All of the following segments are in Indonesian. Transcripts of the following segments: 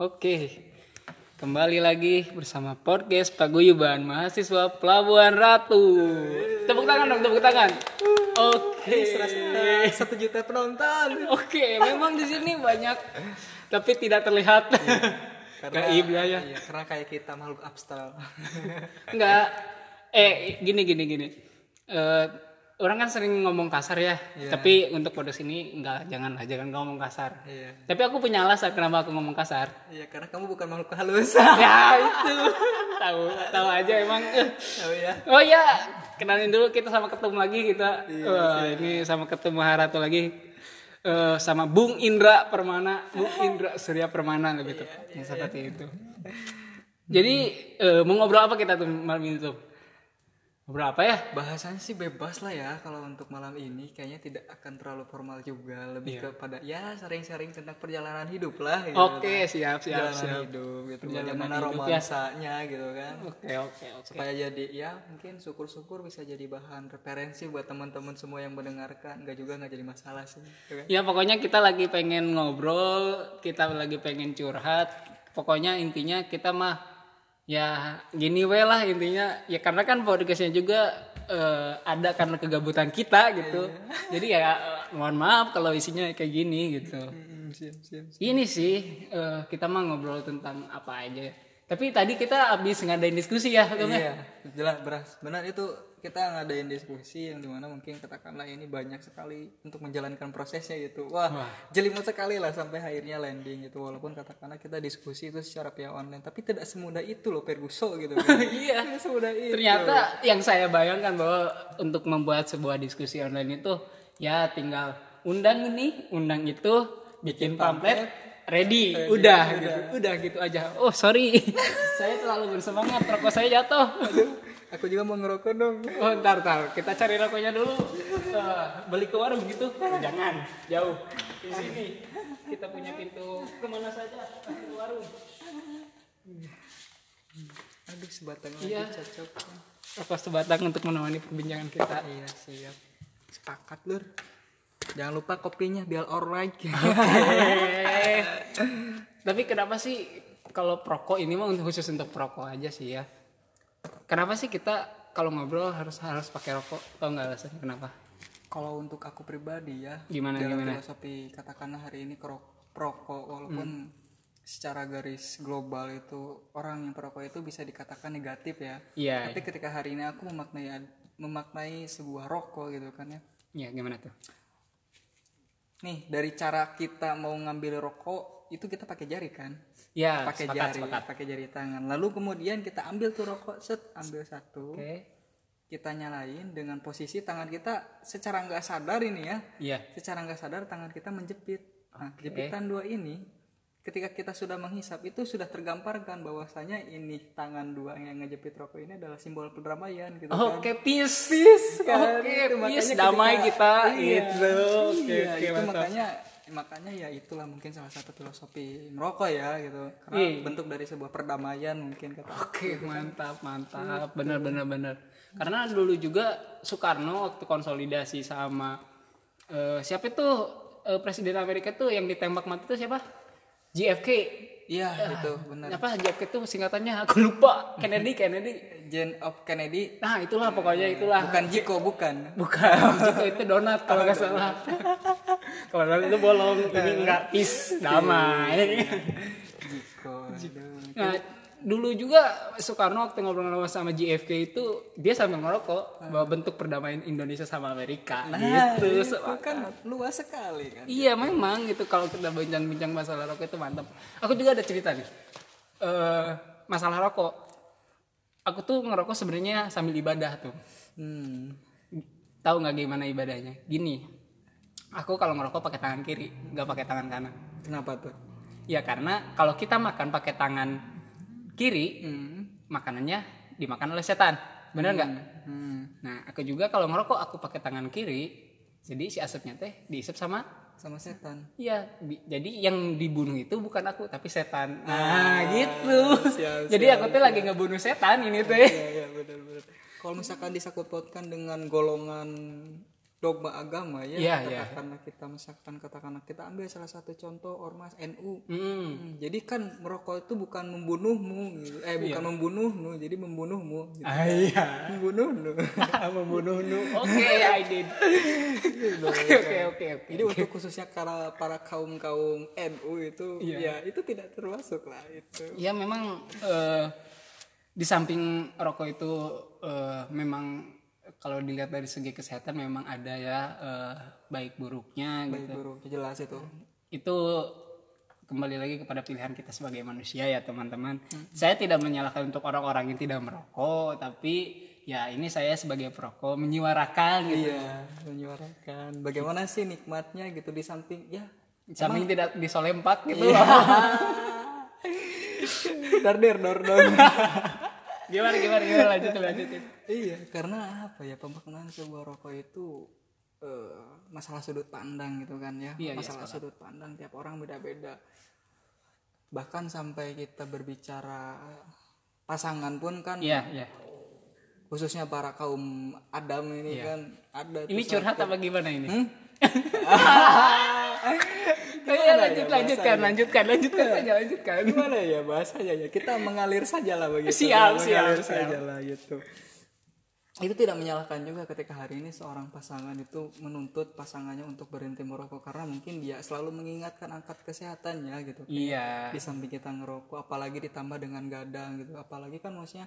Oke, kembali lagi bersama podcast Paguyuban Mahasiswa Pelabuhan Ratu. Tepuk tangan dong, tepuk tangan. Oke, serasa 1 juta penonton. Oke, memang di sini banyak, tapi tidak terlihat. Karena ya, karena kayak kita makhluk abstrak. Enggak. Gini. Orang kan sering ngomong kasar ya, tapi untuk podcast ini enggak, jangan ngomong kasar. Tapi aku punya alasan kenapa aku ngomong kasar. Iya, karena kamu bukan makhluk halus. Ya itu. Tahu aja emang. Tahu ya. Oh ya, kenalin dulu kita sama Ketum lagi kita. Ini sama Ketum Harato lagi. Sama Bung Indra Permana, Bung Indra Surya Permana gitu. Yang seperti itu. Jadi mau ngobrol apa kita tuh malam ini tuh? Berapa ya? Bahasanya sih bebas lah ya. Kalau untuk malam ini kayaknya tidak akan terlalu formal juga, lebih kepada ya sharing-sharing tentang perjalanan hidup lah gitu. Oke, siap. Perjalanan hidup gitu. Bagaimana romansanya gitu kan. Oke. Supaya jadi ya mungkin syukur-syukur bisa jadi bahan referensi buat teman-teman semua yang mendengarkan. Enggak jadi masalah sih. Gitu kan? Ya pokoknya kita lagi pengen ngobrol, kita lagi pengen curhat. Pokoknya intinya kita mah ya gini we lah intinya ya, karena kan podcastnya juga ada karena kegabutan kita gitu. Jadi ya mohon maaf kalau isinya kayak gini gitu. Siap. Ini sih kita mah ngobrol tentang apa aja. Tapi tadi kita habis ngadain diskusi ya, Bang. Iya, benar itu kita ngadain diskusi yang dimana mungkin katakanlah ini banyak sekali untuk menjalankan prosesnya gitu. Wah. Jelimet sekali lah sampai akhirnya landing gitu. Walaupun katakanlah kita diskusi itu secara via online, tapi tidak semudah itu loh Perguso gitu. Iya, tidak semudah itu. Ternyata yang saya bayangkan bahwa untuk membuat sebuah diskusi online itu ya tinggal undang ini, undang itu, bikin pamflet. Ready. Udah gitu aja. Oh sorry, saya terlalu bersemangat, rokok saya jatuh. Aduh, aku juga mau ngerokok dong. Oh ntar, kita cari rokoknya dulu. Beli ke warung gitu. Jangan, jauh. Di sini, kita punya pintu kemana saja, ke warung. Aduh, sebatang lagi cocok. Rokok sebatang untuk menemani perbincangan kita. Iya, siap. Sepakat lur. Jangan lupa kopinya biar alright. Okay. Tapi kenapa sih kalau perokok ini mah khusus untuk perokok aja sih ya? Kenapa sih kita kalau ngobrol harus pakai rokok? Tahu nggak alasannya kenapa? Kalau untuk aku pribadi ya. Gimana? Filosofi katakanlah hari ini perokok walaupun secara garis global itu orang yang perokok itu bisa dikatakan negatif ya. Yeah, tapi ketika hari ini aku memaknai sebuah rokok gitu kan ya. Iya, gimana tuh? Nih dari cara kita mau ngambil rokok itu kita pakai jari kan? Ya, pakai jari tangan. Lalu kemudian kita ambil tuh rokok, ambil satu. Okay. Kita nyalain dengan posisi tangan kita secara nggak sadar ini ya. Yeah. Secara nggak sadar tangan kita menjepit. Nah, jepitan dua ini ketika kita sudah menghisap itu sudah tergambarkan bahwasanya ini tangan dua yang ngejepit rokok ini adalah simbol perdamaian gitu kan. Oke, peace kan. Oke, peace damai kita gitu. Oke, makanya ya itulah mungkin salah satu filosofi merokok ya gitu. Karena bentuk dari sebuah perdamaian mungkin kata. Oke, mantap. Benar. Karena dulu juga Soekarno waktu konsolidasi sama siapa itu presiden Amerika tuh yang ditembak mati tuh siapa? JFK, iya gitu benar. Apa JFK itu singkatannya? Aku lupa. Kennedy. John of Kennedy. Nah itulah pokoknya itulah. Bukan Jiko bukan. Bukan. Jiko itu donat kalau nggak salah. Kalau donat itu bolong. Ini nggak pis damai. Jiko. Nah dulu juga Soekarno waktu ngobrol sama JFK itu dia sambil ngerokok bahwa bentuk perdamaian Indonesia sama Amerika. Nah gitu. Itu kan luas sekali kan. Iya memang gitu kalau kita bincang-bincang masalah rokok itu mantap. Aku juga ada cerita nih masalah rokok. Aku tuh ngerokok sebenarnya sambil ibadah tuh. Tahu nggak gimana ibadahnya? Gini, aku kalau ngerokok pakai tangan kiri, nggak pakai tangan kanan. Kenapa tuh? Ya karena kalau kita makan pakai tangan kiri, makanannya dimakan oleh setan, bener nggak? Nah aku juga kalau ngerokok aku pakai tangan kiri, jadi si asapnya teh diisap sama setan. Iya, jadi yang dibunuh itu bukan aku tapi setan. Nah gitu. Siap. Jadi aku tuh lagi ngebunuh setan ini teh. Iya benar. Kalau misalkan disangkut pautkan dengan golongan dogma agama ya, katakanlah kita misalkan katakanlah kita ambil salah satu contoh ormas NU. Jadi kan merokok itu bukan membunuhmu gitu. Bukan membunuhmu, jadi membunuhmu gitu. Membunuhmu. Membunuhmu. Oke, I did. Oke. Jadi untuk khususnya para kaum-kaum NU itu ya itu tidak termasuk lah itu. Ya memang di samping rokok itu memang kalau dilihat dari segi kesehatan memang ada ya baik buruknya gitu. Baik buruknya jelas itu. Itu kembali lagi kepada pilihan kita sebagai manusia ya teman-teman. Saya tidak menyalahkan untuk orang-orang yang tidak merokok, tapi ya ini saya sebagai perokok menyuarakan gitu. Iya, menyuarakan. Bagaimana sih nikmatnya gitu di samping ya, samping emang, tidak disolempak gitu. Iya. Dor. Gimana lanjutin. Iya, karena apa ya, pemaknaan sebuah rokok itu masalah sudut pandang gitu kan ya. Masalah sudut pandang tiap orang beda-beda. Bahkan sampai kita berbicara pasangan pun kan. Iya. Khususnya para kaum Adam ini kan ada. Ini curhat apa gimana ini? Lanjutkan. Gimana ya bahasanya ya, kita mengalir sajalah begitu. Siap. Gitu. Itu tidak menyalahkan juga ketika hari ini seorang pasangan itu menuntut pasangannya untuk berhenti merokok karena mungkin dia selalu mengingatkan angkat kesehatannya gitu. Iya. Di samping kita ngerokok, apalagi ditambah dengan gadang gitu. Apalagi kan maksudnya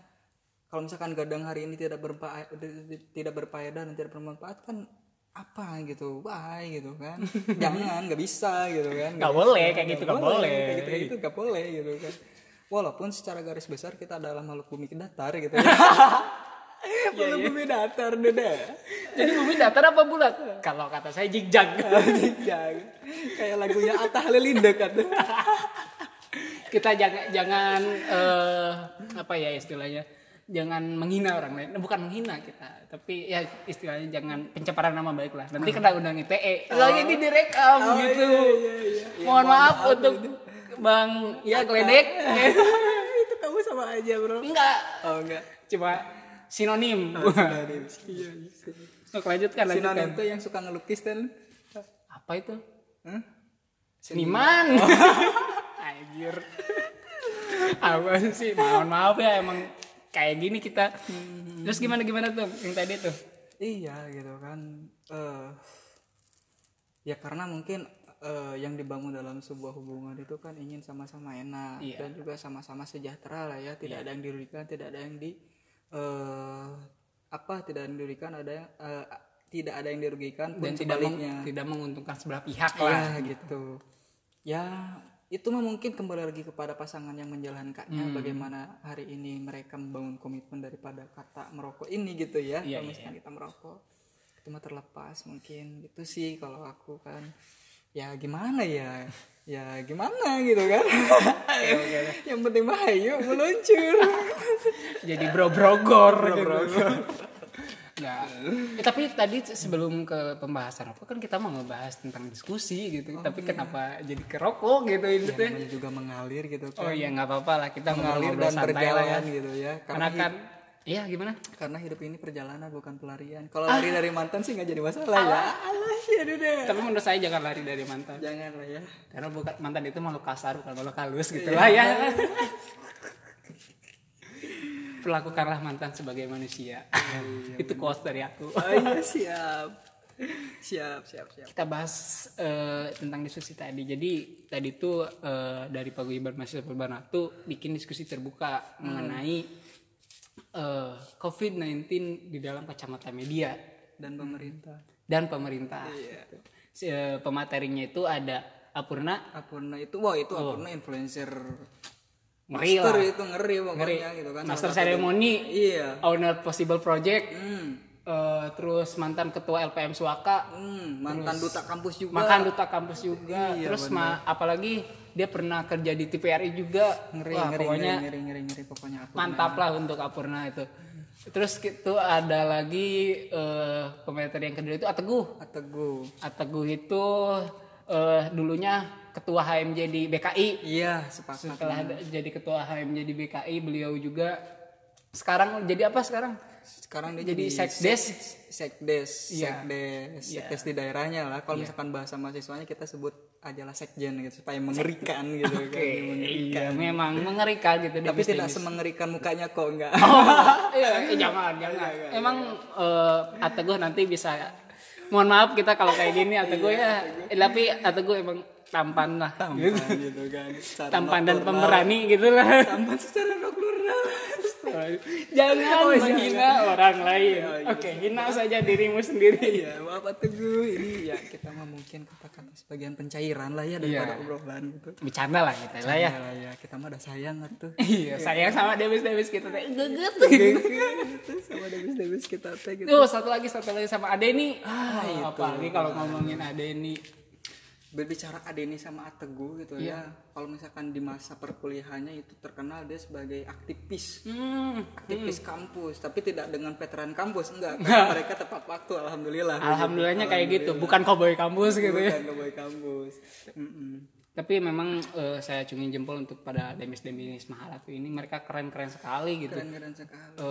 kalau misalkan gadang hari ini tidak berfaedah dan tidak bermanfaat kan apa gitu, bye gitu kan, jangan, nggak bisa gitu kan, nggak boleh gitu kan, walaupun secara garis besar kita adalah makhluk bumi datar gitu ya. Bumi datar deh. Jadi bumi datar apa bulat? Kalau kata saya zigzag kayak lagunya Atta Halilintar kan. Kita jangan menghina orang lain, bukan menghina kita, tapi ya istilahnya jangan pencemaran nama baik lah. Nanti kena undang ITE. Soalnya ini direkam gitu. Iya. Mohon maaf untuk itu. Bang ya Gledek. Itu kamu sama aja bro. Enggak. Cuma sinonim. Lanjutkan. Sinonim itu yang suka ngelukis dan apa itu? Seniman. Anjir. Awan sih. Mohon maaf ya emang. Kayak gini kita, terus gimana tuh yang tadi tuh? Iya gitu kan, ya karena mungkin yang dibangun dalam sebuah hubungan itu kan ingin sama-sama enak dan juga sama-sama sejahtera lah ya, tidak ada yang dirugikan, tidak ada yang dirugikan pun dan sebaliknya, tidak menguntungkan sebelah pihak lah gitu. Ya. Itu mah mungkin kembali lagi kepada pasangan yang menjalankannya, bagaimana hari ini mereka membangun komitmen daripada kata merokok ini gitu ya. Kalau misalnya kita merokok itu mah terlepas mungkin gitu sih kalau aku kan. Ya gimana gitu kan. Yang penting mah ayo meluncur. Jadi bro-brogor. Nah, tapi tadi sebelum ke pembahasan rokok kan kita mau ngebahas tentang diskusi gitu. Kenapa jadi ke rokok gitu intinya? Ya, juga mengalir gitu kan. Oh iya nggak apa-apa lah kita mengalir dan berjalan gitu ya. Karena kan, iya gimana? Karena hidup ini perjalanan bukan pelarian. Kalau lari dari mantan sih nggak jadi masalah ya. Tapi menurut saya jangan lari dari mantan. Jangan lah ya. Karena bukan mantan itu makhluk kasar bukan makhluk halus gitu lah ya. Perlakukanlah mantan sebagai manusia. Itu quotes dari aku. Siap. Kita bahas tentang diskusi tadi. Jadi tadi tuh dari Paguyuban Mahasiswa Pelabuhan Ratu bikin diskusi terbuka mengenai COVID-19 di dalam kacamata media dan pemerintah. Iya. Pematerinya itu ada Apurna. Apurna influencer. Master itu ngeri pokoknya gitu kan. Master ceremony, owner possible project, terus mantan ketua LPM Suaka, mantan duta kampus juga. Terus apalagi dia pernah kerja di TVRI juga. Ngeri pokoknya. Apurna. Mantap lah untuk Apurna itu. Terus itu ada lagi pemateri yang kedua itu Ateguh itu dulunya ketua HMJ di BKI. Iya, sepakat. Setelah jadi ketua HMJ di BKI, beliau juga Sekarang jadi apa sekarang? Sekarang dia jadi sekdes di daerahnya lah. Kalau misalkan bahasa mahasiswanya kita sebut ajalah sekjen gitu supaya mengerikan gitu. Oke. Okay. Kan. Mengerikan. Iya, memang mengerikan gitu. Tapi tidak semengerikan mukanya kok enggak. Oh, iya, jangan. Emang Atta gue nanti bisa. Mohon maaf kita kalau kayak gini Atta gue ya. Tapi Atta gue emang tampan lah. Tampan gitu kan. Tampan dan pemberani gitu lah. Tampan secara noklural. Jangan menghina orang lain. Oke, hina saja dirimu sendiri. Ya, maaf Teguh. Ini ya kita mungkin kata-kata sebagian pencairan lah ya daripada obrolan gitu. Bercanda lah kita lah ya. Kita mah udah sayang tuh. Iya, sayang sama Davis kita teh. Geget gitu sama Davis kita teh gitu. Tuh, satu lagi sama Ade nih. Ah, apalagi kalau ngomongin Ade nih. Berbicara Adeni sama Ateguh gitu ya. Kalau misalkan di masa perkuliahannya itu terkenal dia sebagai aktivis kampus, tapi tidak dengan veteran kampus enggak. Mereka tepat waktu alhamdulillah. Alhamdulillahnya kayak gitu, bukan koboi kampus gitu ya. Bukan koboi kampus. Tapi memang saya cungin jempol untuk pada demis-demis Maharatu ini, mereka keren-keren sekali gitu. Keren-keren sekali.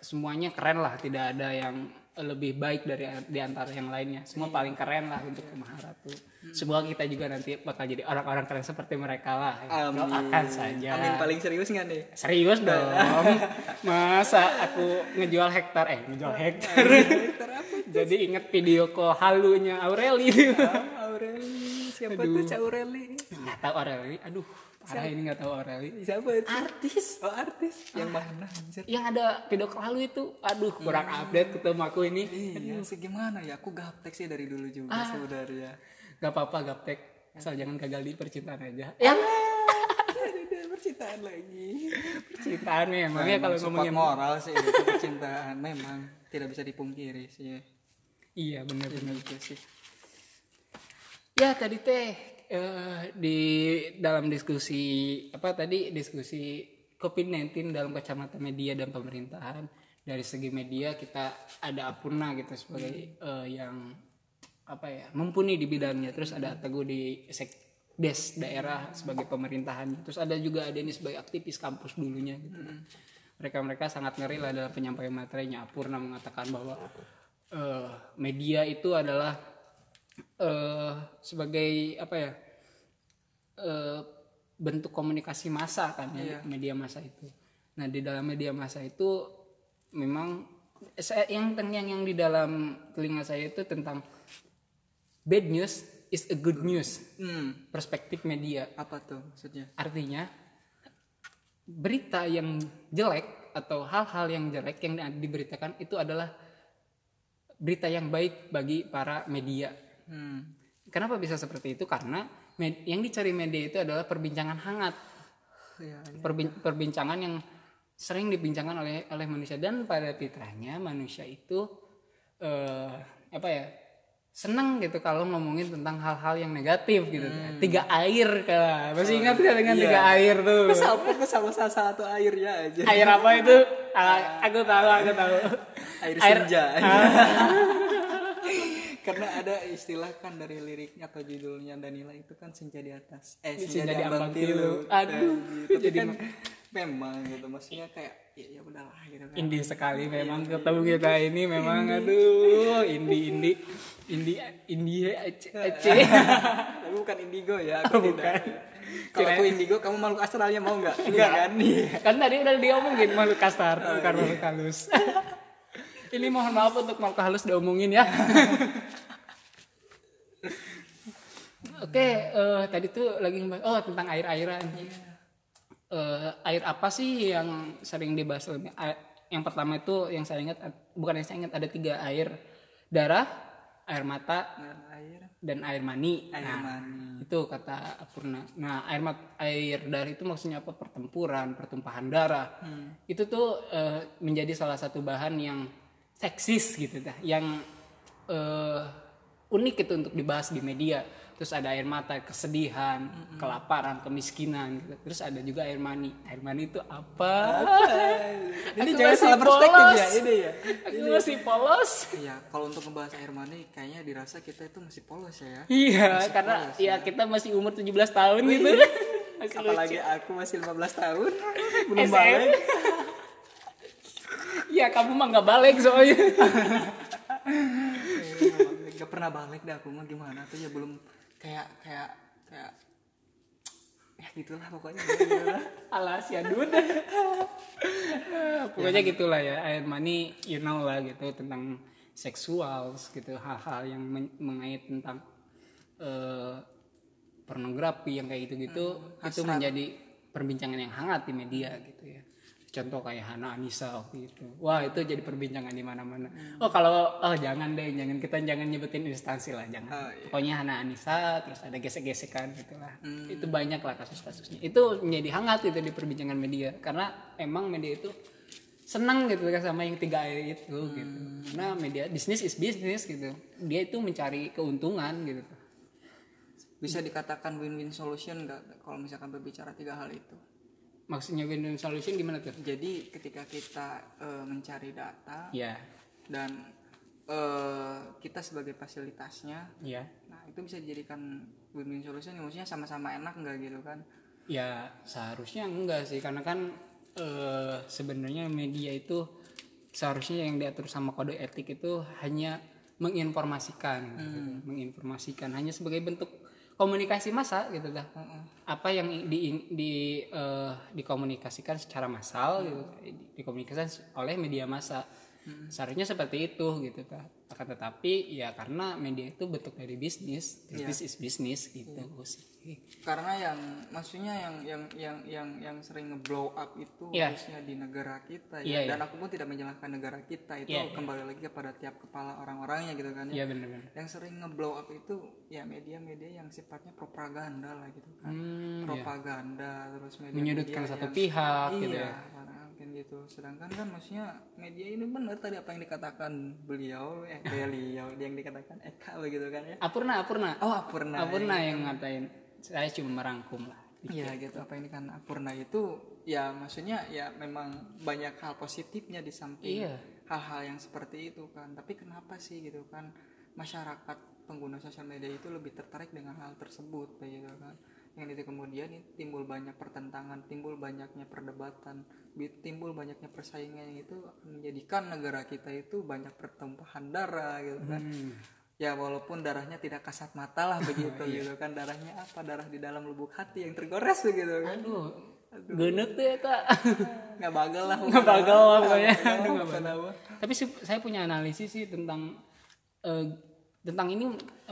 Semuanya keren lah, tidak ada yang lebih baik dari di antara yang lainnya. Semua paling keren lah untuk Maharatu. Semoga kita juga nanti bakal jadi orang-orang keren seperti mereka lah. Doakan saja. Amin. Paling serius nggak nih? Serius dong. Masa aku ngejual hektar? Ngejual hektar. Jadi inget video call halunya Aureli. Aureli. Siapa tuh Cak Aureli? Nggak tahu Aureli. Aduh. Parah ini nggak tahu Aureli. Siapa itu? Artis. Yang mana? Yang ada video lalu itu, aduh kurang update ketemu aku ini. Iya. Gimana ya? Aku gaptek sih dari dulu juga sebenarnya. Gak apa-apa gaptek, asal jangan gagal di percintaan aja. Ya. Percintaan lagi. Percintaan memang ya kalau ngomongin moral sih itu percintaan memang tidak bisa dipungkiri sih. Iya benar-benar itu sih. Ya tadi teh. Di dalam diskusi diskusi COVID-19 dalam kacamata media dan pemerintahan, dari segi media kita ada Apurna gitu sebagai yang mumpuni di bidangnya, terus ada Teguh di sekdes daerah sebagai pemerintahan, terus ada juga Adeni sebagai aktivis kampus dulunya gitu. Mereka sangat ngeri lah dalam penyampaian materinya. Apurna mengatakan bahwa media itu adalah sebagai bentuk komunikasi massa kan ya, media massa itu. Nah di dalam media massa itu memang yang di dalam telinga saya itu tentang bad news is a good news. Perspektif media. Apa tuh maksudnya? Artinya berita yang jelek atau hal-hal yang jelek yang diberitakan itu adalah berita yang baik bagi para media. Kenapa bisa seperti itu? Karena yang dicari media itu adalah perbincangan hangat, perbincangan yang sering dibincangkan oleh manusia, dan pada fitrahnya manusia itu senang gitu kalau ngomongin tentang hal-hal yang negatif gitu. Tiga air kan, masih ingat nggak dengan tiga air tuh? Kesal salah satu airnya aja. Air apa itu? Aku tahu. Air senja. Karena ada istilah kan dari liriknya atau judulnya Danila itu kan senja di atas. Senja di ambang tilu. Aduh. Gitu. Jadi kan memang gitu. Maksudnya kayak ya udahlah gitu kan. Indie sekali memang ketemu kita ini memang aduh indie Ece. Tapi bukan indigo ya. Aku bukan. Kalau aku indigo kamu makhluk astral ya mau enggak? Enggak kan? Kan tadi udah diomongin makhluk kasar bukan makhluk halus. Ini mohon maaf untuk makhluk halus diomongin ya. Oke, tadi tuh lagi tentang air-airan. Air apa sih yang sering dibahas? Yang pertama itu yang saya ingat ada 3 air. Darah, air mata, dan air mani. Itu kata Apurna. Nah, air darah itu maksudnya apa? Pertempuran, pertumpahan darah. Itu tuh menjadi salah satu bahan yang seksis gitu dah, yang unik itu untuk dibahas di media. Terus ada air mata, kesedihan, kelaparan, kemiskinan gitu. Terus ada juga air mani. Air mani itu apa? Ini jangan salah perspektif ya ini ya. Aku masih polos. Iya, kalau untuk membahas air mani kayaknya dirasa kita itu masih polos ya. Iya, masih karena polos, ya kita masih umur 17 tahun gitu. Apalagi aku masih 15 tahun. Belum balik. Iya, kamu mah nggak balik soalnya. Nggak pernah balik dah aku mah, gimana tuh ya, belum kayak ya gitulah pokoknya. Alas ya dude. Pokoknya gitulah ya, air mani you know lah gitu, tentang seksual gitu, hal-hal yang mengait tentang pornografi yang kayak gitu-gitu. Itu menjadi perbincangan yang hangat di media gitu ya. Contoh kayak Hana Anissa waktu itu. Wah, itu jadi perbincangan di mana-mana. Oh, kalau jangan deh, jangan nyebutin instansi lah, jangan. Oh, iya. Pokoknya Hana Anissa, terus ada gesek-gesekan gitulah. Itu banyak lah kasus-kasusnya. Itu menjadi hangat itu di perbincangan media, karena emang media itu senang gitu sama yang 3R itu gitu. Karena media bisnis is business gitu. Dia itu mencari keuntungan gitu. Bisa dikatakan win-win solution enggak kalau misalkan berbicara tiga hal itu? Maksudnya win-win solution gimana tuh? Jadi ketika kita mencari data, yeah, dan kita sebagai fasilitasnya, yeah, nah itu bisa dijadikan win-win solution. Maksudnya sama-sama enak nggak gitu kan? Ya seharusnya enggak sih, karena kan sebenarnya media itu seharusnya yang diatur sama kode etik itu hanya menginformasikan, gitu. Menginformasikan hanya sebagai bentuk komunikasi massa gitu dah. Apa yang dikomunikasikan secara massal gitu, dikomunikasikan oleh media massa. Seharusnya seperti itu gitu dah. Akan tetapi ya karena media itu bentuk dari bisnis, bisnis is bisnis gitu. Karena yang maksudnya yang sering ngeblow up itu khususnya di negara kita ya. Dan aku pun tidak menyalahkan negara kita itu, kembali lagi kepada tiap kepala orang-orangnya gitu kan. Iya, benar-benar. Yang sering ngeblow up itu ya media-media yang sifatnya propaganda lah gitu kan. Propaganda terus media menyudutkan satu pihak gitu ya. Gitu. Sedangkan kan maksudnya media ini benar tadi apa yang dikatakan beliau yang dikatakan Eka begitu kan ya. Apurna yang ngatain, saya cuma merangkum lah. Iya gitu. Apa ini kan Apurna itu ya maksudnya ya memang banyak hal positifnya di samping hal-hal yang seperti itu kan. Tapi kenapa sih gitu kan masyarakat pengguna sosial media itu lebih tertarik dengan hal tersebut gitu kan. Yang itu kemudian timbul banyak pertentangan, timbul banyaknya perdebatan, timbul banyaknya persaingan, yang itu menjadikan negara kita itu banyak pertumpahan darah gitu kan. Ya walaupun darahnya tidak kasat mata lah begitu. Gitu kan, darahnya apa? Darah di dalam lubuk hati yang tergores begitu kan. Aduh. Genet tuh ya tak. Nggak bagel lah pokoknya. Tapi saya punya analisis sih tentang ini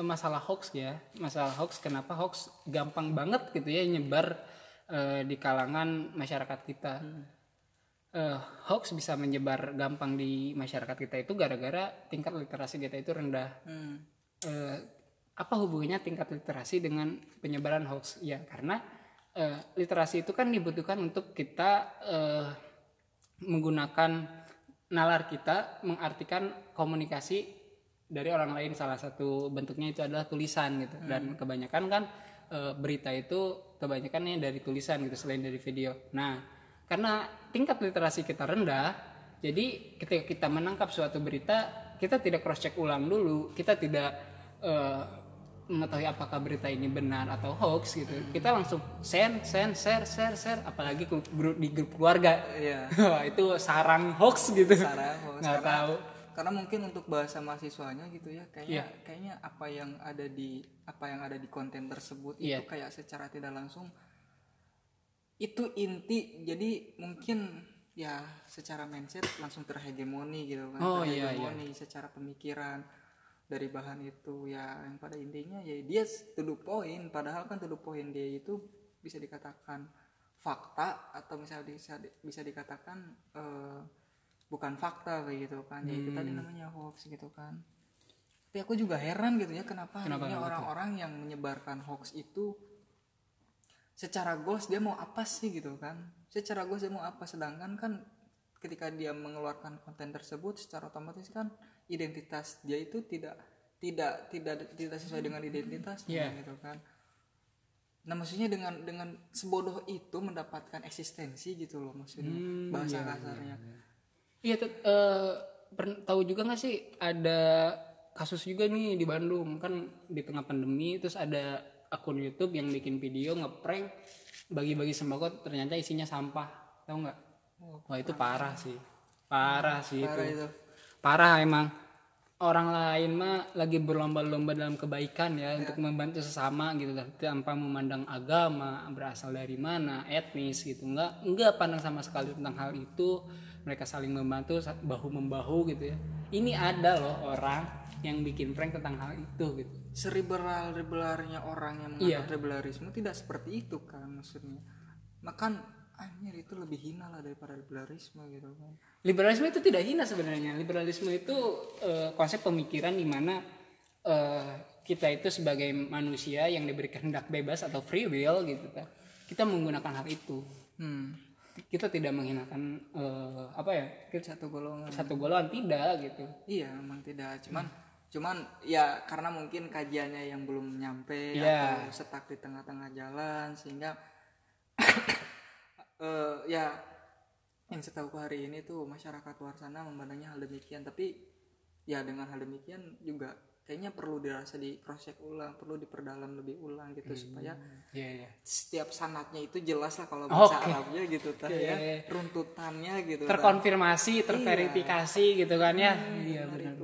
masalah hoax ya. Masalah hoax, kenapa hoax gampang banget gitu ya nyebar di kalangan masyarakat kita. Hoax bisa menyebar gampang di masyarakat kita itu gara-gara tingkat literasi kita itu rendah. Apa hubungannya tingkat literasi dengan penyebaran hoax? Ya karena literasi itu kan dibutuhkan untuk kita menggunakan nalar kita mengartikan komunikasi dari orang lain. Salah satu bentuknya itu adalah tulisan gitu. Dan kebanyakan kan berita itu kebanyakannya dari tulisan gitu, selain dari video. Nah, karena tingkat literasi kita rendah, jadi ketika kita menangkap suatu berita, kita tidak cross check ulang dulu, kita tidak mengetahui apakah berita ini benar atau hoax gitu. Kita langsung share, apalagi di grup keluarga. Wah, itu sarang hoax gitu. Nggak tahu. Karena mungkin untuk bahasa mahasiswanya gitu ya, kayaknya apa yang ada di konten tersebut itu kayak secara tidak langsung itu inti. Jadi mungkin ya secara mindset langsung terhegemoni gitu kan. Terhegemoni secara pemikiran dari bahan itu ya, yang pada intinya ya dia to the point, padahal kan to the point dia itu bisa dikatakan fakta atau misalnya bisa dikatakan bukan fakta kayak gitu kan. Jadi itu tadi namanya hoax gitu kan. Tapi aku juga heran gitu ya kenapa hanya orang-orang yang menyebarkan hoax itu secara goals dia mau apa sih gitu kan. Secara goals dia mau apa, sedangkan kan ketika dia mengeluarkan konten tersebut secara otomatis kan identitas dia itu tidak sesuai dengan identitasnya gitu kan. Nah maksudnya dengan sebodoh itu mendapatkan eksistensi gitu loh maksudnya, bahasa kasarnya. Iya, tahu juga nggak sih ada kasus juga nih di Bandung kan di tengah pandemi, terus ada akun YouTube yang bikin video ngeprank bagi-bagi sembako, ternyata isinya sampah, tahu nggak? Wah itu parah sih. Parah sih itu. Parah emang. Orang lain mah lagi berlomba-lomba dalam kebaikan ya, untuk membantu sesama gitu tanpa memandang agama, berasal dari mana, etnis gitu. Enggak pandang sama sekali tentang hal itu. Mereka saling membantu, bahu-membahu gitu ya. Ini ada loh orang yang bikin prank tentang hal itu gitu. Seribelar-ribelarnya orang yang mengangkat rebelarisme tidak seperti itu kan maksudnya. Makan anjir itu lebih hina lah daripada liberalisme gitu kan. Liberalisme itu tidak hina sebenarnya. Liberalisme itu konsep pemikiran di mana kita itu sebagai manusia yang diberi kehendak bebas atau free will gitu kan. Kita menggunakan hal itu. Kita tidak menghinakan satu golongan tidak gitu. Iya, memang tidak. Cuman ya karena mungkin kajiannya yang belum nyampe atau stuck di tengah-tengah jalan sehingga ya yang setahu hari ini tuh masyarakat luar sana memandangnya hal demikian, tapi ya dengan hal demikian juga kayaknya perlu dirasa di cross check ulang, perlu diperdalam lebih ulang gitu supaya setiap sanadnya itu jelas lah kalau bahasa Arabnya gitu kan runtutannya gitu terkonfirmasi, terverifikasi gitu kan ya. Iya benar.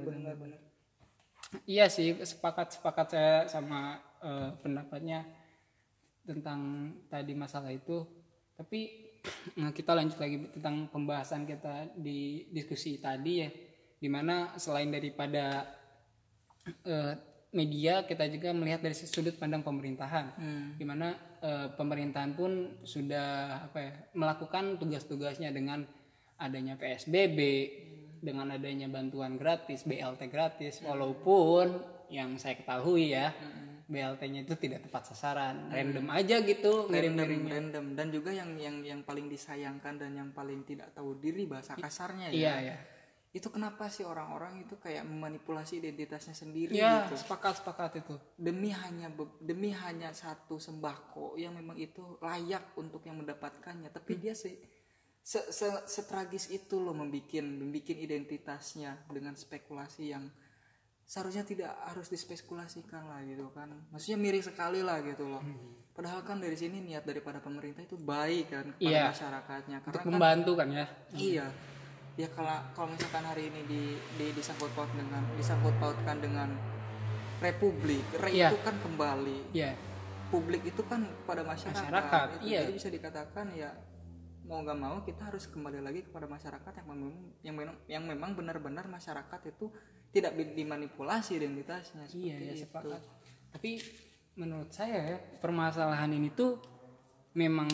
Iya sih, sepakat saya sama pendapatnya tentang tadi masalah itu. Tapi kita lanjut lagi tentang pembahasan kita di diskusi tadi ya, dimana selain daripada media kita juga melihat dari sudut pandang pemerintahan, dimana pemerintahan pun sudah melakukan tugas-tugasnya dengan adanya PSBB, dengan adanya bantuan gratis, BLT gratis, walaupun yang saya ketahui ya. BLT-nya itu tidak tepat sasaran, random aja gitu, random dan juga yang paling disayangkan dan yang paling tidak tahu diri bahasa kasarnya ya. Itu kenapa sih orang-orang itu kayak memanipulasi identitasnya sendiri gitu. Sepakat itu. Demi hanya satu sembako yang memang itu layak untuk yang mendapatkannya, tapi dia sih setragis itu loh membikin identitasnya dengan spekulasi yang seharusnya tidak harus dispekulasikan lah gitu kan, maksudnya miris sekali lah gitu loh. Padahal kan dari sini niat daripada pemerintah itu baik kan kepada masyarakatnya karena untuk membantu kan ya. Iya ya, kalau misalkan hari ini disangkut pautkan dengan republik itu kan kembali publik itu kan kepada masyarakat. Jadi bisa dikatakan ya mau nggak mau kita harus kembali lagi kepada masyarakat yang memang benar-benar masyarakat itu tidak dimanipulasi identitasnya seperti itu. Sepakat. Tapi menurut saya permasalahan ini tuh memang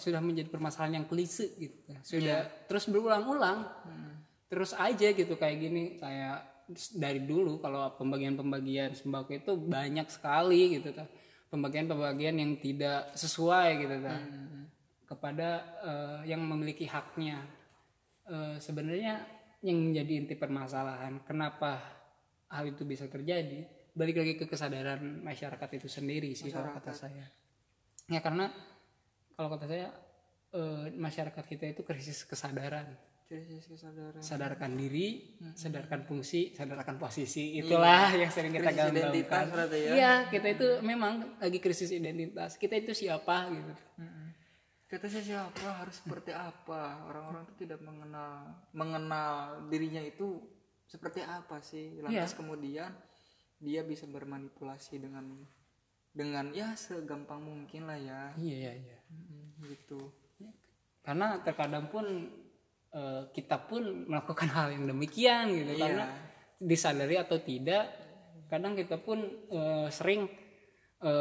sudah menjadi permasalahan yang klise gitu. Sudah terus berulang-ulang. Terus aja gitu kayak gini, kayak dari dulu kalau pembagian sembako itu banyak sekali gitu kan. Pembagian yang tidak sesuai gitu kan. Kepada yang memiliki haknya. Sebenarnya yang menjadi inti permasalahan kenapa hal itu bisa terjadi balik lagi ke kesadaran masyarakat itu sendiri sih kalau kata saya ya, karena kalau kata saya masyarakat kita itu krisis kesadaran sadarkan diri, sadarkan fungsi, sadarkan posisi, itulah yang sering kita gambarkan kita itu memang lagi krisis identitas, kita itu siapa gitu. Kata saya siapa, harus seperti apa. Orang-orang itu tidak mengenal dirinya itu seperti apa sih. Lantas kemudian dia bisa bermanipulasi dengan ya segampang mungkin lah ya. Iya. Gitu. Karena terkadang pun kita pun melakukan hal yang demikian gitu. Karena disadari atau tidak, kadang kita pun sering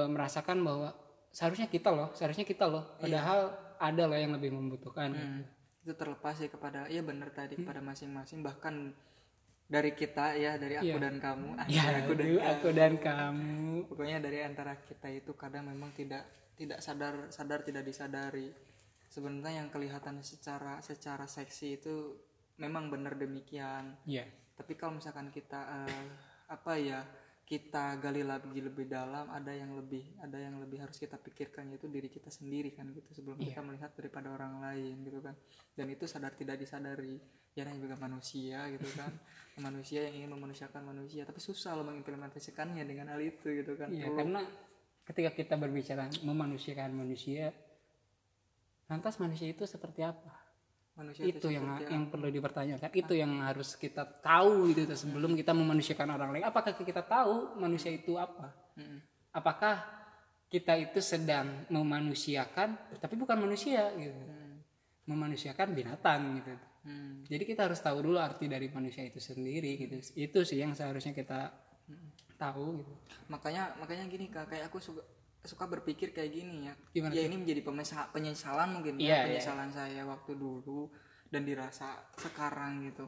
merasakan bahwa seharusnya kita loh padahal ada loh yang lebih membutuhkan gitu. Itu terlepas sih kepada benar tadi kepada masing-masing, bahkan dari kita ya, dari aku dan kamu aku dan kamu pokoknya dari antara kita itu kadang memang tidak sadar tidak disadari sebenarnya yang kelihatan secara seksi itu memang benar demikian tapi kalau misalkan kita kita gali lebih dalam, ada yang lebih harus kita pikirkan, yaitu diri kita sendiri kan gitu, sebelum kita melihat daripada orang lain gitu kan. Dan itu sadar tidak disadari, ya juga manusia gitu kan. Manusia yang ingin memanusiakan manusia, tapi susah loh mengimplementasikannya dengan hal itu gitu kan. Iya, karena ketika kita berbicara memanusiakan manusia, lantas manusia itu seperti apa? manusia itu yang perlu dipertanyakan. Itu yang harus kita tahu gitu sebelum kita memanusiakan orang lain. Apakah kita tahu manusia itu apa? Apakah kita itu sedang memanusiakan tapi bukan manusia gitu. Memanusiakan binatang gitu. Jadi kita harus tahu dulu arti dari manusia itu sendiri gitu. Itu sih yang seharusnya kita tahu gitu. Makanya gini Kak, kayak aku suka berpikir kayak gini ya. Gimana ya itu? Ini menjadi penyesalan mungkin ya, penyesalan saya waktu dulu dan dirasa sekarang gitu.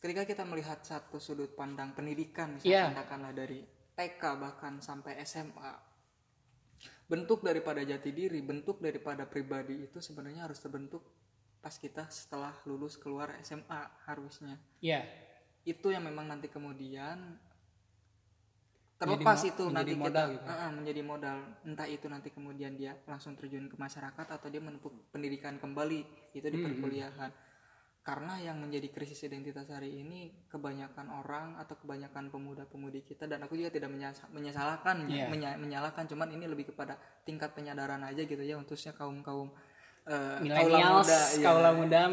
Ketika kita melihat satu sudut pandang pendidikan misalnya katakanlah dari TK bahkan sampai SMA, bentuk daripada jati diri, bentuk daripada pribadi itu sebenarnya harus terbentuk pas kita setelah lulus keluar SMA harusnya. Iya. Itu yang memang nanti kemudian terlepas itu nanti modal, kita gitu. Menjadi modal, entah itu nanti kemudian dia langsung terjun ke masyarakat atau dia menempuh pendidikan kembali itu di perkuliahan. Karena yang menjadi krisis identitas hari ini kebanyakan orang atau kebanyakan pemuda-pemudi kita, dan aku juga tidak menyalahkan, cuman ini lebih kepada tingkat penyadaran aja gitu ya, khususnya kaum milenial, kaula muda.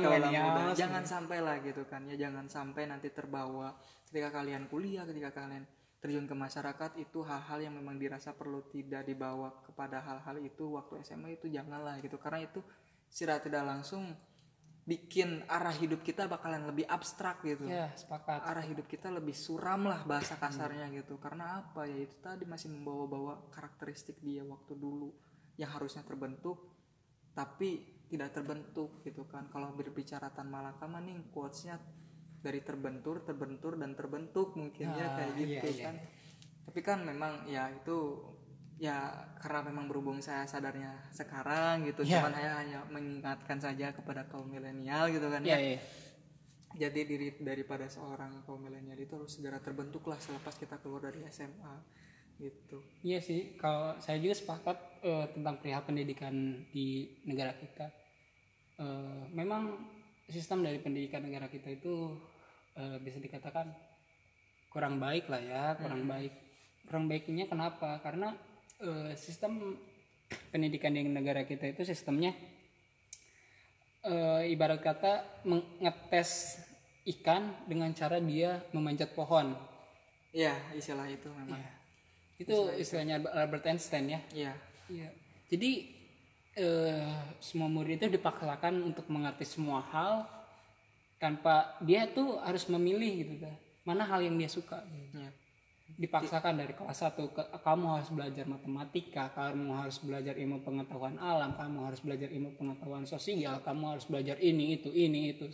Jangan sampai lah gitu kan ya, jangan sampai nanti terbawa ketika kalian kuliah, ketika kalian terjun ke masyarakat, itu hal-hal yang memang dirasa perlu tidak dibawa kepada hal-hal itu waktu SMA itu janganlah gitu, karena itu secara tidak langsung bikin arah hidup kita bakalan lebih abstrak gitu. Ya, sepakat. Arah hidup kita lebih suram lah bahasa kasarnya gitu. Karena apa ya, itu tadi masih membawa-bawa karakteristik dia waktu dulu yang harusnya terbentuk tapi tidak terbentuk gitu kan. Kalau berbicara Tan Malaka mah nih quotes-nya dari terbentur dan terbentuk mungkinnya kayak gitu kan. Tapi kan memang ya itu ya karena memang berhubung saya sadarnya sekarang gitu, cuman saya hanya mengingatkan saja kepada kaum milenial gitu kan. Jadi diri daripada seorang kaum milenial itu harus segera terbentuk lah selepas kita keluar dari SMA gitu. Iya sih, kalau saya juga sepakat tentang perihal pendidikan di negara kita. Memang sistem dari pendidikan negara kita itu bisa dikatakan kurang baik lah ya, kurang baiknya kenapa? Karena sistem pendidikan di negara kita itu sistemnya ibarat kata mengetes ikan dengan cara dia memanjat pohon. Ya, istilah itu memang. Ya. Itu istilahnya Albert Einstein ya. Iya. Ya. Jadi semua murid itu dipaksakan untuk mengerti semua hal tanpa dia tuh harus memilih gitu kan. Mana hal yang dia suka gitu. Ya. Dipaksakan dari kelas 1 kamu harus belajar matematika, kamu harus belajar ilmu pengetahuan alam, kamu harus belajar ilmu pengetahuan sosial, kamu harus belajar ini itu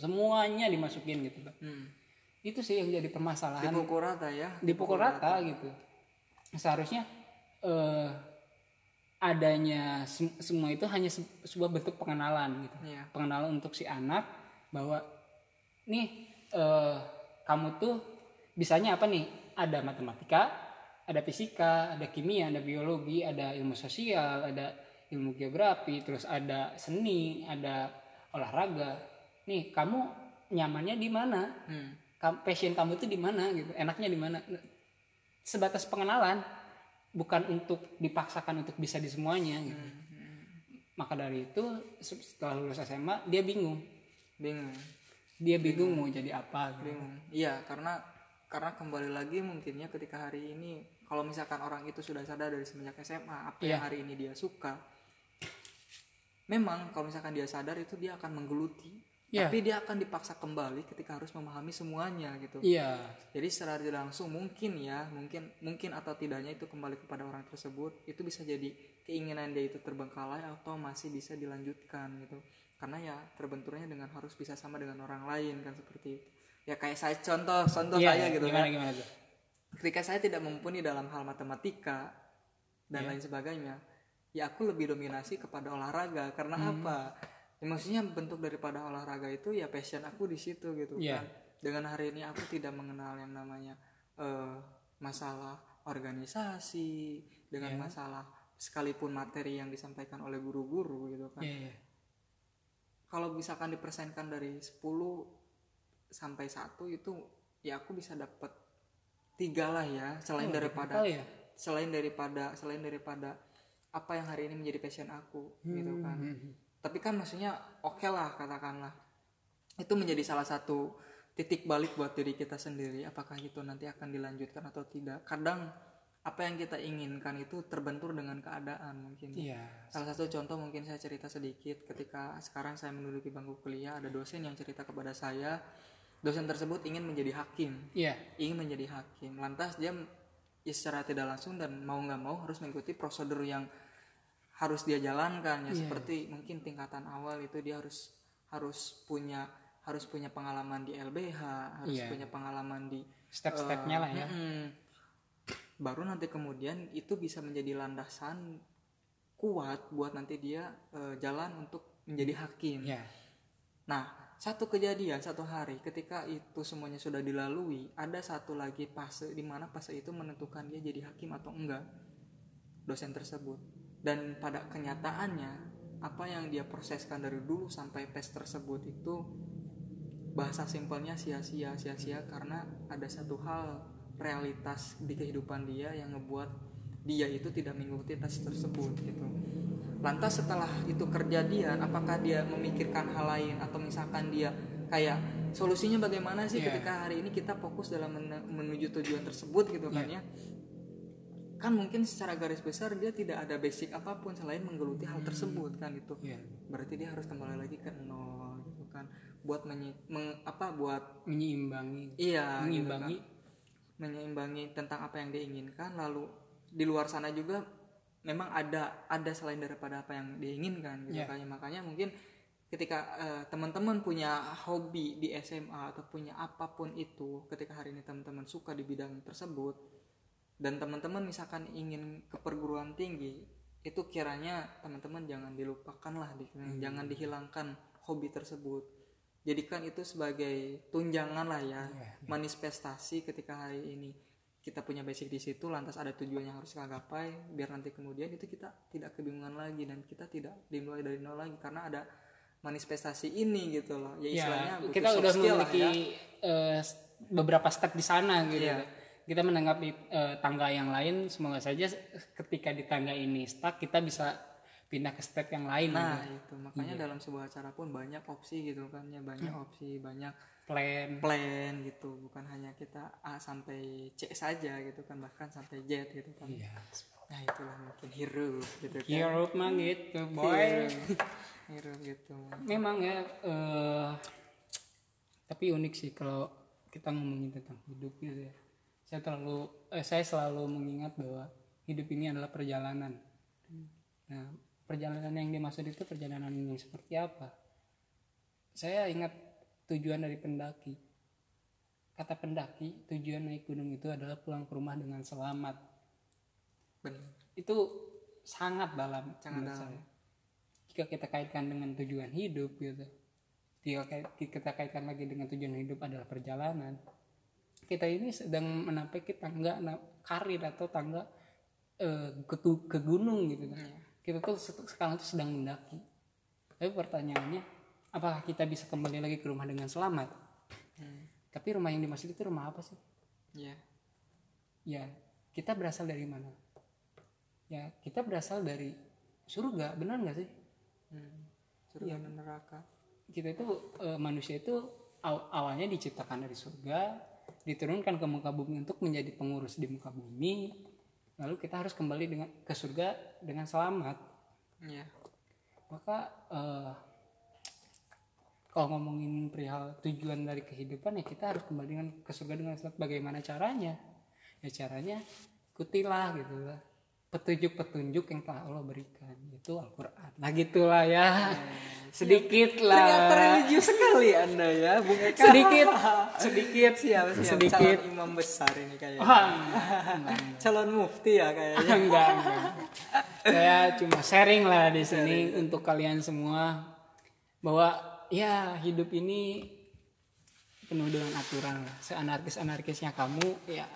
semuanya dimasukin gitu kan. Itu sih yang jadi permasalahan. Dipukul rata gitu. Seharusnya adanya semua itu hanya sebuah bentuk pengenalan gitu. Yeah. Pengenalan untuk si anak bahwa nih kamu tuh bisanya apa nih? Ada matematika, ada fisika, ada kimia, ada biologi, ada ilmu sosial, ada ilmu geografi, terus ada seni, ada olahraga. Nih, kamu nyamannya di mana? Passion kamu itu di mana gitu? Enaknya di mana? Sebatas pengenalan, bukan untuk dipaksakan untuk bisa di semuanya gitu. Maka dari itu setelah lulus SMA dia bingung. Dia bingung mau jadi apa gitu. Iya, karena kembali lagi mungkinnya ketika hari ini kalau misalkan orang itu sudah sadar dari semenjak SMA apa yang hari ini dia suka, memang kalau misalkan dia sadar itu dia akan menggeluti, tapi dia akan dipaksa kembali ketika harus memahami semuanya gitu. Jadi secara langsung mungkin atau tidaknya itu kembali kepada orang tersebut, itu bisa jadi keinginan dia itu terbengkalai atau masih bisa dilanjutkan gitu, karena ya terbenturnya dengan harus bisa sama dengan orang lain kan, seperti itu. Ya kayak saya contoh saya gitu kan. Gimana? Ketika saya tidak mumpuni dalam hal matematika dan lain sebagainya, ya aku lebih dominasi kepada olahraga karena apa? Ya, maksudnya bentuk daripada olahraga itu ya passion aku di situ gitu kan. Dengan hari ini aku tidak mengenal yang namanya masalah organisasi dengan masalah sekalipun materi yang disampaikan oleh guru-guru gitu kan. Kalau misalkan dipersenkan dari 10 sampai 1 itu ya aku bisa dapat 3 lah ya, selain daripada apa yang hari ini menjadi passion aku gitu kan. Tapi kan maksudnya oke lah katakanlah. Itu menjadi salah satu titik balik buat diri kita sendiri. Apakah itu nanti akan dilanjutkan atau tidak. Kadang apa yang kita inginkan itu terbentur dengan keadaan mungkin. Iya. Salah satu contoh mungkin saya cerita sedikit. Ketika sekarang saya menduduki bangku kuliah, ada dosen yang cerita kepada saya. Dosen tersebut ingin menjadi hakim. Iya. Ingin menjadi hakim. Lantas dia secara tidak langsung dan mau gak mau harus mengikuti prosedur yang harus dia jalankan ya. Seperti mungkin tingkatan awal itu dia harus punya pengalaman di LBH, harus punya pengalaman di step-stepnya lah ya. Baru nanti kemudian itu bisa menjadi landasan kuat buat nanti dia jalan untuk menjadi hakim. Nah, satu kejadian satu hari ketika itu semuanya sudah dilalui, ada satu lagi fase di mana fase itu menentukan dia jadi hakim atau enggak, dosen tersebut. Dan pada kenyataannya apa yang dia proseskan dari dulu sampai tes tersebut itu bahasa simpelnya sia-sia karena ada satu hal realitas di kehidupan dia yang ngebuat dia itu tidak mengikuti tes tersebut gitu. Lantas setelah itu kejadian, apakah dia memikirkan hal lain atau misalkan dia kayak solusinya bagaimana sih ketika hari ini kita fokus dalam menuju tujuan tersebut gitu kan ya. Kan mungkin secara garis besar dia tidak ada basic apapun selain menggeluti hal tersebut kan gitu. Berarti dia harus kembali lagi ke nol gitu kan buat menyeimbangi. Iya, menyeimbangi gitu kan. Menyeimbangi tentang apa yang dia inginkan, lalu di luar sana juga memang ada selain daripada apa yang dia inginkan gitu kan. Makanya mungkin ketika teman-teman punya hobi di SMA atau punya apapun itu, ketika hari ini teman-teman suka di bidang tersebut dan teman-teman misalkan ingin ke perguruan tinggi, itu kiranya teman-teman jangan dilupakan lah, jangan dihilangkan hobi tersebut. Jadikan itu sebagai tunjangan lah ya, manifestasi ketika hari ini kita punya basic di situ, lantas ada tujuan yang harus kita gapai, biar nanti kemudian itu kita tidak kebingungan lagi dan kita tidak dimulai dari nol lagi karena ada manifestasi ini gitu loh. Ya istilahnya kita udah memiliki beberapa step di sana gitu. Kita menanggapi tangga yang lain, semoga saja ketika di tangga ini stuck kita bisa pindah ke step yang lain. Nah gitu. Itu makanya dalam sebuah acara pun banyak opsi gitu kan ya, banyak opsi, banyak plan gitu, bukan hanya kita A sampai C saja gitu kan, bahkan sampai Z gitu kan. Nah itulah mungkin hirup gitu kan. Hirup mah gitu boy. Hirup gitu. Memang ya tapi unik sih kalau kita ngomongin tentang hidup gitu ya. Saya selalu mengingat bahwa hidup ini adalah perjalanan. Nah, perjalanan yang dimaksud itu perjalanan yang seperti apa? Saya ingat tujuan dari pendaki. Kata pendaki, tujuan naik gunung itu adalah pulang ke rumah dengan selamat. Benar. Itu sangat dalam. Sangat dalam. Jika kita kaitkan dengan tujuan hidup, gitu. Jika kita kaitkan lagi dengan tujuan hidup adalah perjalanan. Kita ini sedang menapaki tangga karir atau tangga ke gunung gitu kan. Kita tuh sekarang tuh sedang mendaki. Tapi pertanyaannya, apakah kita bisa kembali lagi ke rumah dengan selamat? Tapi rumah yang dimaksud itu rumah apa sih? Ya, kita berasal dari mana? Ya, kita berasal dari surga, benar nggak sih? Surga dan neraka. Kita itu manusia itu awalnya diciptakan dari surga, diturunkan ke muka bumi untuk menjadi pengurus di muka bumi, lalu kita harus kembali ke surga dengan selamat. Maka kalau ngomongin perihal tujuan dari kehidupan, ya kita harus kembali ke surga dengan selamat. Bagaimana caranya? Ya caranya ikutilah gitu lah petunjuk-petunjuk yang telah Allah berikan, itu Al-Quran. Nah gitulah ya. Sedikit lah. Ternyata religius sekali Anda ya, Bung Eka. Sedikit siap. Calon imam besar ini kayaknya. Enggak. Calon mufti ya kayaknya. Enggak. Saya cuma sharing lah di sini untuk kalian semua bahwa ya hidup ini penuh dengan aturan lah. Seanarkis-anarkisnya kamu ya,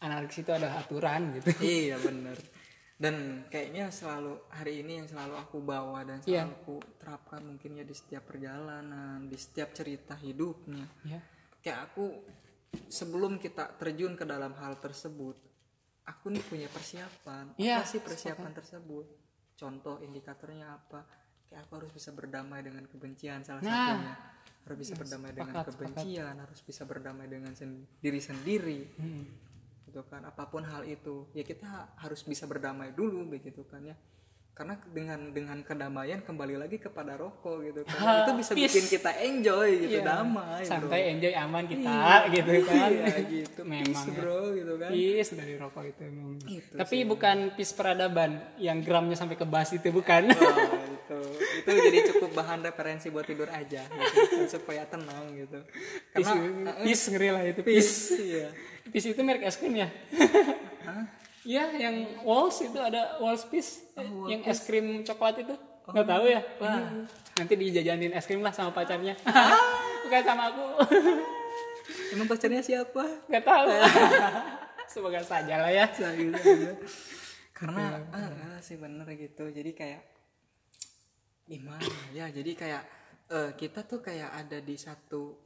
anarkis itu adalah aturan gitu. Iya benar. Dan kayaknya selalu hari ini yang selalu aku bawa dan selalu aku terapkan mungkin ya di setiap perjalanan, di setiap cerita hidupnya. Kayak aku sebelum kita terjun ke dalam hal tersebut, aku nih punya persiapan. Apa sih persiapan tersebut? Contoh indikatornya apa? ya aku harus bisa berdamai dengan kebencian salah satunya. Harus bisa berdamai dengan kebencian, harus bisa berdamai dengan diri sendiri. Gitu kan, apapun hal itu. Ya kita harus bisa berdamai dulu begitu kan ya. Karena dengan kedamaian kembali lagi kepada rokok gitu kan. Itu bisa bikin kita enjoy gitu, damai. Santai, enjoy, aman kita gitu kan. Iya gitu. Memang peace, bro gitu kan. Peace dari rokok itu memang. Gitu, tapi sih, bukan peace peradaban yang gramnya sampai ke bas itu bukan. Wah, itu jadi cukup bahan referensi buat tidur aja gitu, supaya tenang gitu. Karena peace ngeri lah itu peace. Iya. Peace itu merek es krim ya? Hah? Iya, yang Walls itu ada Walls Peace, yang es krim coklat itu. Nggak tahu ya? Wah. Nanti dijajanin es krim lah sama pacarnya. Bukan sama aku. Emang pacarnya siapa? Nggak tahu. Semoga saja lah ya. Karena sih bener gitu. Jadi kayak gimana ya? Jadi kayak kita tuh kayak ada di satu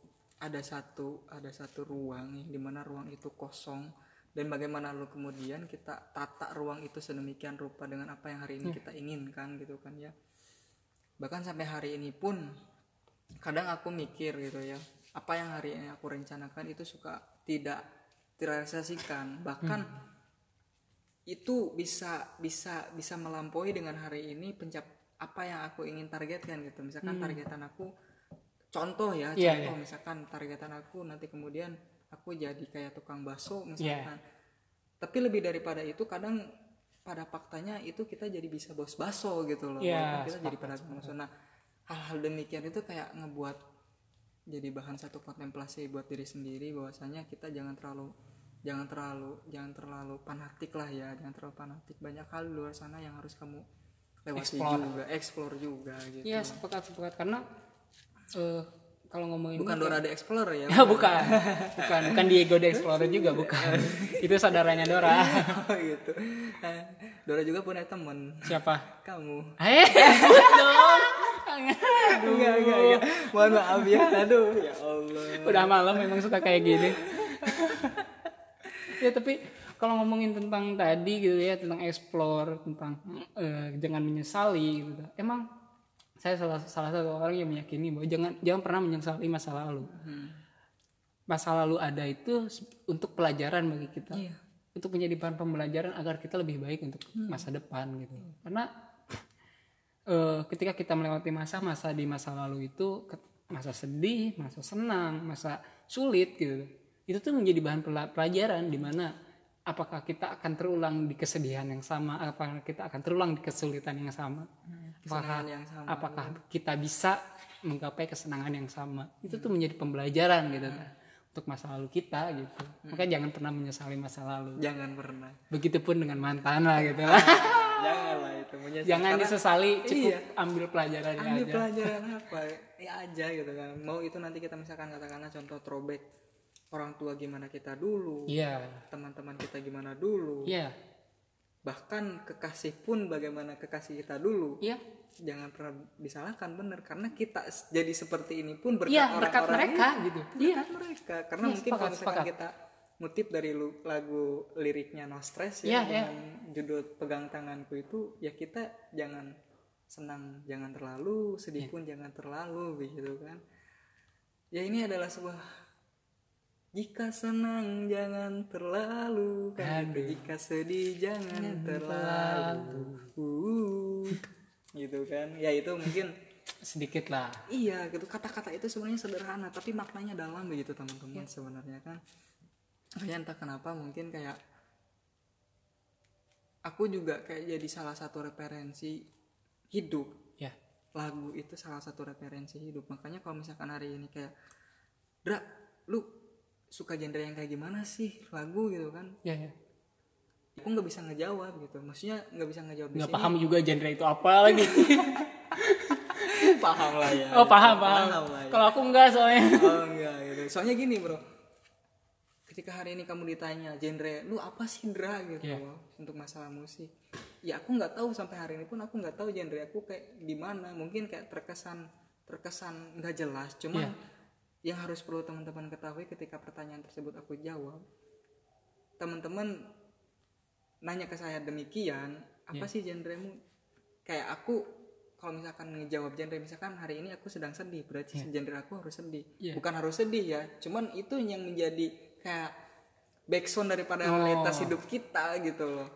ruang yang dimana ruang itu kosong. Dan bagaimana lalu kemudian kita tata ruang itu sedemikian rupa dengan apa yang hari ini kita inginkan gitu kan ya. Bahkan sampai hari ini pun kadang aku mikir gitu ya, apa yang hari ini aku rencanakan itu suka tidak terrealisasikan. Bahkan itu bisa melampaui dengan hari ini apa yang aku ingin targetkan gitu. Misalkan targetan aku, contoh, misalkan targetan aku nanti kemudian aku jadi kayak tukang bakso misalkan, tapi lebih daripada itu kadang pada faktanya itu kita jadi bisa bos bakso gitu loh, kita jadi pedagang bakso. Nah hal-hal demikian itu kayak ngebuat jadi bahan satu kontemplasi buat diri sendiri bahwasanya kita jangan terlalu fanatik lah ya, jangan terlalu fanatik, banyak hal di luar sana yang harus kamu lewati juga, explore juga gitu. Iya, sepakat karena kalau ngomongin bukan Dora the Explorer ya. bukan Diego the Explorer juga bukan. Itu saudaranya Dora. Oh gitu. Dora juga punya teman. Siapa? Kamu. Enggak. Mohon maaf ya. Aduh, ya Allah. Udah malam memang suka kayak gini. Ya tapi kalau ngomongin tentang tadi gitu ya, tentang explore, tentang jangan menyesali gitu. Emang saya salah satu orang yang meyakini bahwa jangan pernah menyesali masa lalu. Masa lalu ada itu untuk pelajaran bagi kita, untuk menjadi bahan pembelajaran agar kita lebih baik untuk masa depan gitu. Karena ketika kita melewati masa di masa lalu itu, masa sedih, masa senang, masa sulit gitu, itu tuh menjadi bahan pelajaran di mana apakah kita akan terulang di kesedihan yang sama, apakah kita akan terulang di kesulitan yang sama. Apakah kita bisa menggapai kesenangan yang sama? Itu tuh menjadi pembelajaran gitu untuk masa lalu kita gitu. Makanya jangan pernah menyesali masa lalu. Jangan pernah. Begitupun dengan mantan lah gitu lah. Janganlah itu menyesali. Jangan disesali, cukup ambil pelajarannya aja. Ambil pelajaran apa? Ya aja gitu kan. Mau itu nanti kita misalkan katakanlah contoh throwback orang tua gimana kita dulu. Teman-teman kita gimana dulu. Bahkan kekasih pun bagaimana kekasih kita dulu. Jangan pernah disalahkan, bener, karena kita jadi seperti ini pun berkat orang-orang mereka gitu. Berkat mereka. Karena mungkin kalau misalkan kita mutip dari lagu liriknya No Stress dengan judul Pegang Tanganku itu, ya kita jangan senang jangan terlalu, sedih pun jangan terlalu begitu kan. Ya ini adalah sebuah jika senang jangan terlalu, jika sedih jangan terlalu, gitu kan? Ya itu mungkin sedikit lah. Iya, gitu. Kata-kata itu sebenarnya sederhana, tapi maknanya dalam begitu teman-teman sebenarnya kan. Kayak entah kenapa mungkin kayak aku juga kayak jadi salah satu referensi hidup. Ya. Lagu itu salah satu referensi hidup. Makanya kalau misalkan hari ini kayak Dra, lu suka genre yang kayak gimana sih lagu gitu kan? Iya. Aku nggak bisa ngejawab gitu, maksudnya nggak bisa ngejawab. Nggak paham juga genre itu apa lagi. Paham lah ya. Oh paham. Ya. Kalau aku nggak soalnya. Oh nggak gitu. Soalnya gini bro, ketika hari ini kamu ditanya genre, lu apa sih Indra gitu untuk masalah musik? Ya aku nggak tahu, sampai hari ini pun aku nggak tahu genre aku kayak gimana. Mungkin kayak terkesan nggak jelas, cuman. Yang harus perlu teman-teman ketahui ketika pertanyaan tersebut aku jawab, teman-teman nanya ke saya demikian, apa sih genremu? Kayak aku kalau misalkan ngejawab genre, misalkan hari ini aku sedang sedih, berarti genre aku harus sedih. Bukan harus sedih ya, cuman itu yang menjadi kayak backsound daripada realitas hidup kita gitu loh.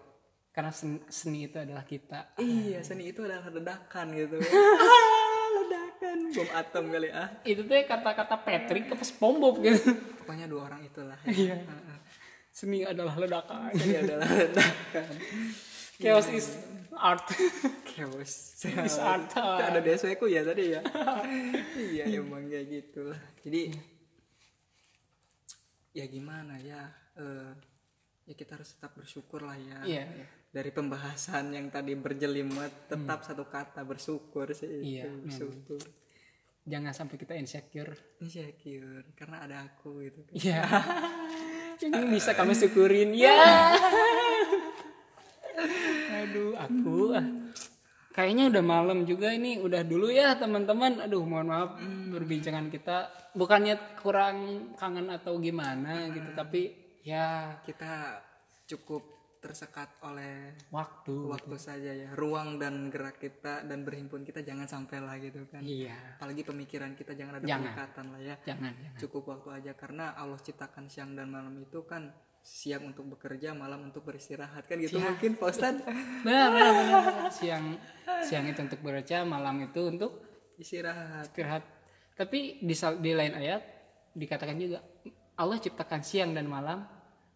Karena seni itu adalah kita. Iya, seni itu adalah ledakan gitu. Ledakan, bom atom kali ah. Itu tuh kata-kata Patrick ke Pom Bob gitu. Pokoknya dua orang itulah. Iya. Seni adalah ledakan. Seni adalah ledakan. Chaos is art. Chaos is art. Ada DSW-ku ya tadi ya. Iya emang kayak gitu lah. Jadi ya gimana ya, ya kita harus tetap bersyukur lah ya. Iya. Dari pembahasan yang tadi berjelimet, tetap satu kata bersyukur sih. Iya, bersyukur. Jangan sampai kita insecure. Insecure karena ada aku gitu. Iya. Ini bisa kamu syukurin ya. Aduh, aku kayaknya udah malam juga ini, udah dulu ya teman-teman. Aduh, mohon maaf perbincangan kita bukannya kurang kangen atau gimana gitu, tapi ya kita cukup tersekat oleh waktu gitu saja ya. Ruang dan gerak kita dan berhimpun kita jangan sampai lah gitu kan. Iya. Apalagi pemikiran kita jangan ada pengikatan lah ya. Jangan. Cukup waktu aja karena Allah ciptakan siang dan malam itu kan, siang untuk bekerja, malam untuk beristirahat kan gitu ya. Mungkin Pak Ustadz. Benar. Siang itu untuk bekerja, malam itu untuk istirahat. Tapi di lain ayat dikatakan juga Allah ciptakan siang dan malam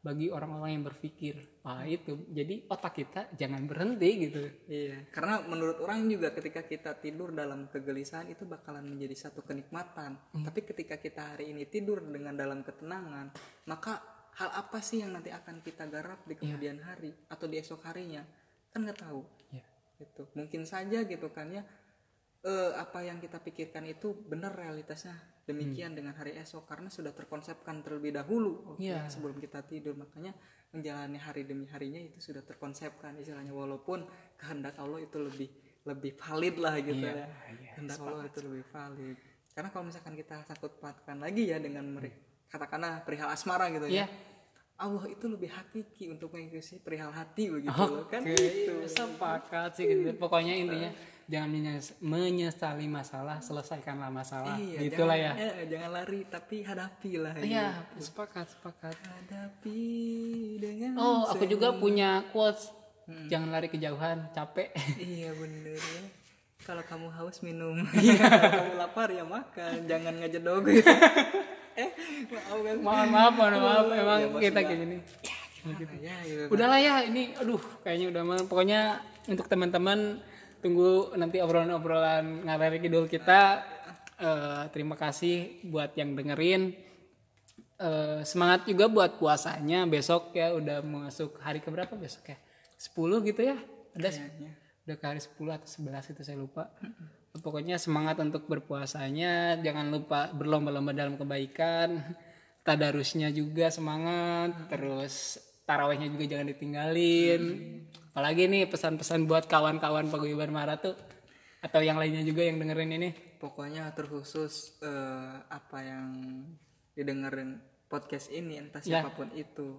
bagi orang-orang yang berpikir. Nah, itu. Jadi otak kita jangan berhenti gitu. Iya. Karena menurut orang juga ketika kita tidur dalam kegelisahan itu bakalan menjadi satu kenikmatan. Tapi ketika kita hari ini tidur dengan dalam ketenangan, maka hal apa sih yang nanti akan kita garap di kemudian hari atau di esok harinya kan nggak tahu gitu. Mungkin saja gitu kan ya, apa yang kita pikirkan itu benar realitasnya demikian dengan hari esok karena sudah terkonsepkan terlebih dahulu sebelum kita tidur. Makanya menjalani hari demi harinya itu sudah terkonsepkan istilahnya, walaupun kehendak Allah itu lebih valid lah gitu ya. Kehendak Allah itu lebih valid karena kalau misalkan kita sangkut pautkan lagi ya dengan katakanlah perihal asmara gitu ya. Allah itu lebih hakiki untuk mengikuti perihal hati begitu loh kan gitu. Sepakat sih gitu. Pokoknya intinya jangan menyesali masalah, selesaikanlah masalah. Gitulah ya. Jangan lari tapi hadapilah. Iya, gitu. Sepakat. Hadapi dengan aku juga punya quotes. Jangan lari kejauhan, capek. Iya bener ya. Kalau kamu haus minum, kalau kamu lapar ya makan, jangan ngejedog gitu. Maaf, emang kita kayak gini. Udahlah ya, ini kayaknya udah malam. Pokoknya untuk teman-teman tunggu nanti obrolan-obrolan ngalir kidul kita. Terima kasih buat yang dengerin. Semangat juga buat puasanya besok ya, udah masuk hari keberapa besok ya? 10 gitu ya? Udah ke hari 10 atau 11 itu saya lupa. Pokoknya semangat untuk berpuasanya, jangan lupa berlomba-lomba dalam kebaikan, tadarusnya juga semangat, terus tarawihnya juga jangan ditinggalin. Apalagi nih pesan-pesan buat kawan-kawan Paguyuban Mahasiswa atau yang lainnya juga yang dengerin ini. Pokoknya terkhusus apa yang didengerin podcast ini, entah siapapun itu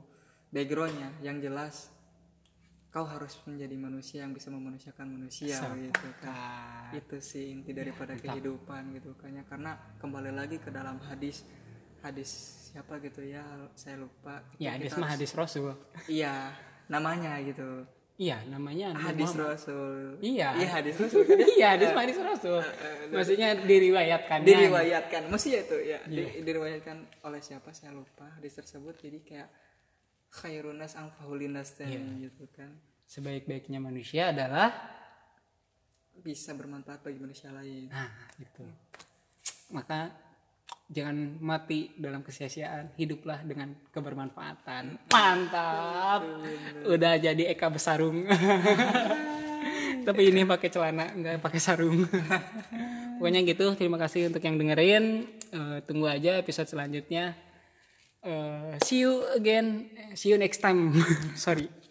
backgroundnya, yang jelas kau harus menjadi manusia yang bisa memanusiakan manusia gitu kan. Itu sih inti daripada kehidupan gitu kan ya. Karena kembali lagi ke dalam hadis siapa gitu ya, saya lupa. Ya, hadis mah hadis Rasul. Iya, namanya gitu. Iya, namanya hadis Rasul. Iya, hadis Rasul. Iya, hadis Rasul. Maksudnya diriwayatkan. Mesti itu ya, diriwayatkan oleh siapa saya lupa hadis tersebut. Jadi kayak khairun nas anfa'ulin nas gitu kan. Sebaik-baiknya manusia adalah bisa bermanfaat bagi manusia lain. Nah, gitu. Maka jangan mati dalam kesia-siaan, hiduplah dengan kebermanfaatan. Mantap. Udah jadi Eka Besarung. Tapi ini pakai celana, enggak pakai sarung. Pokoknya gitu. Terima kasih untuk yang dengerin. Tunggu aja episode selanjutnya. See you again. See you next time. Sorry.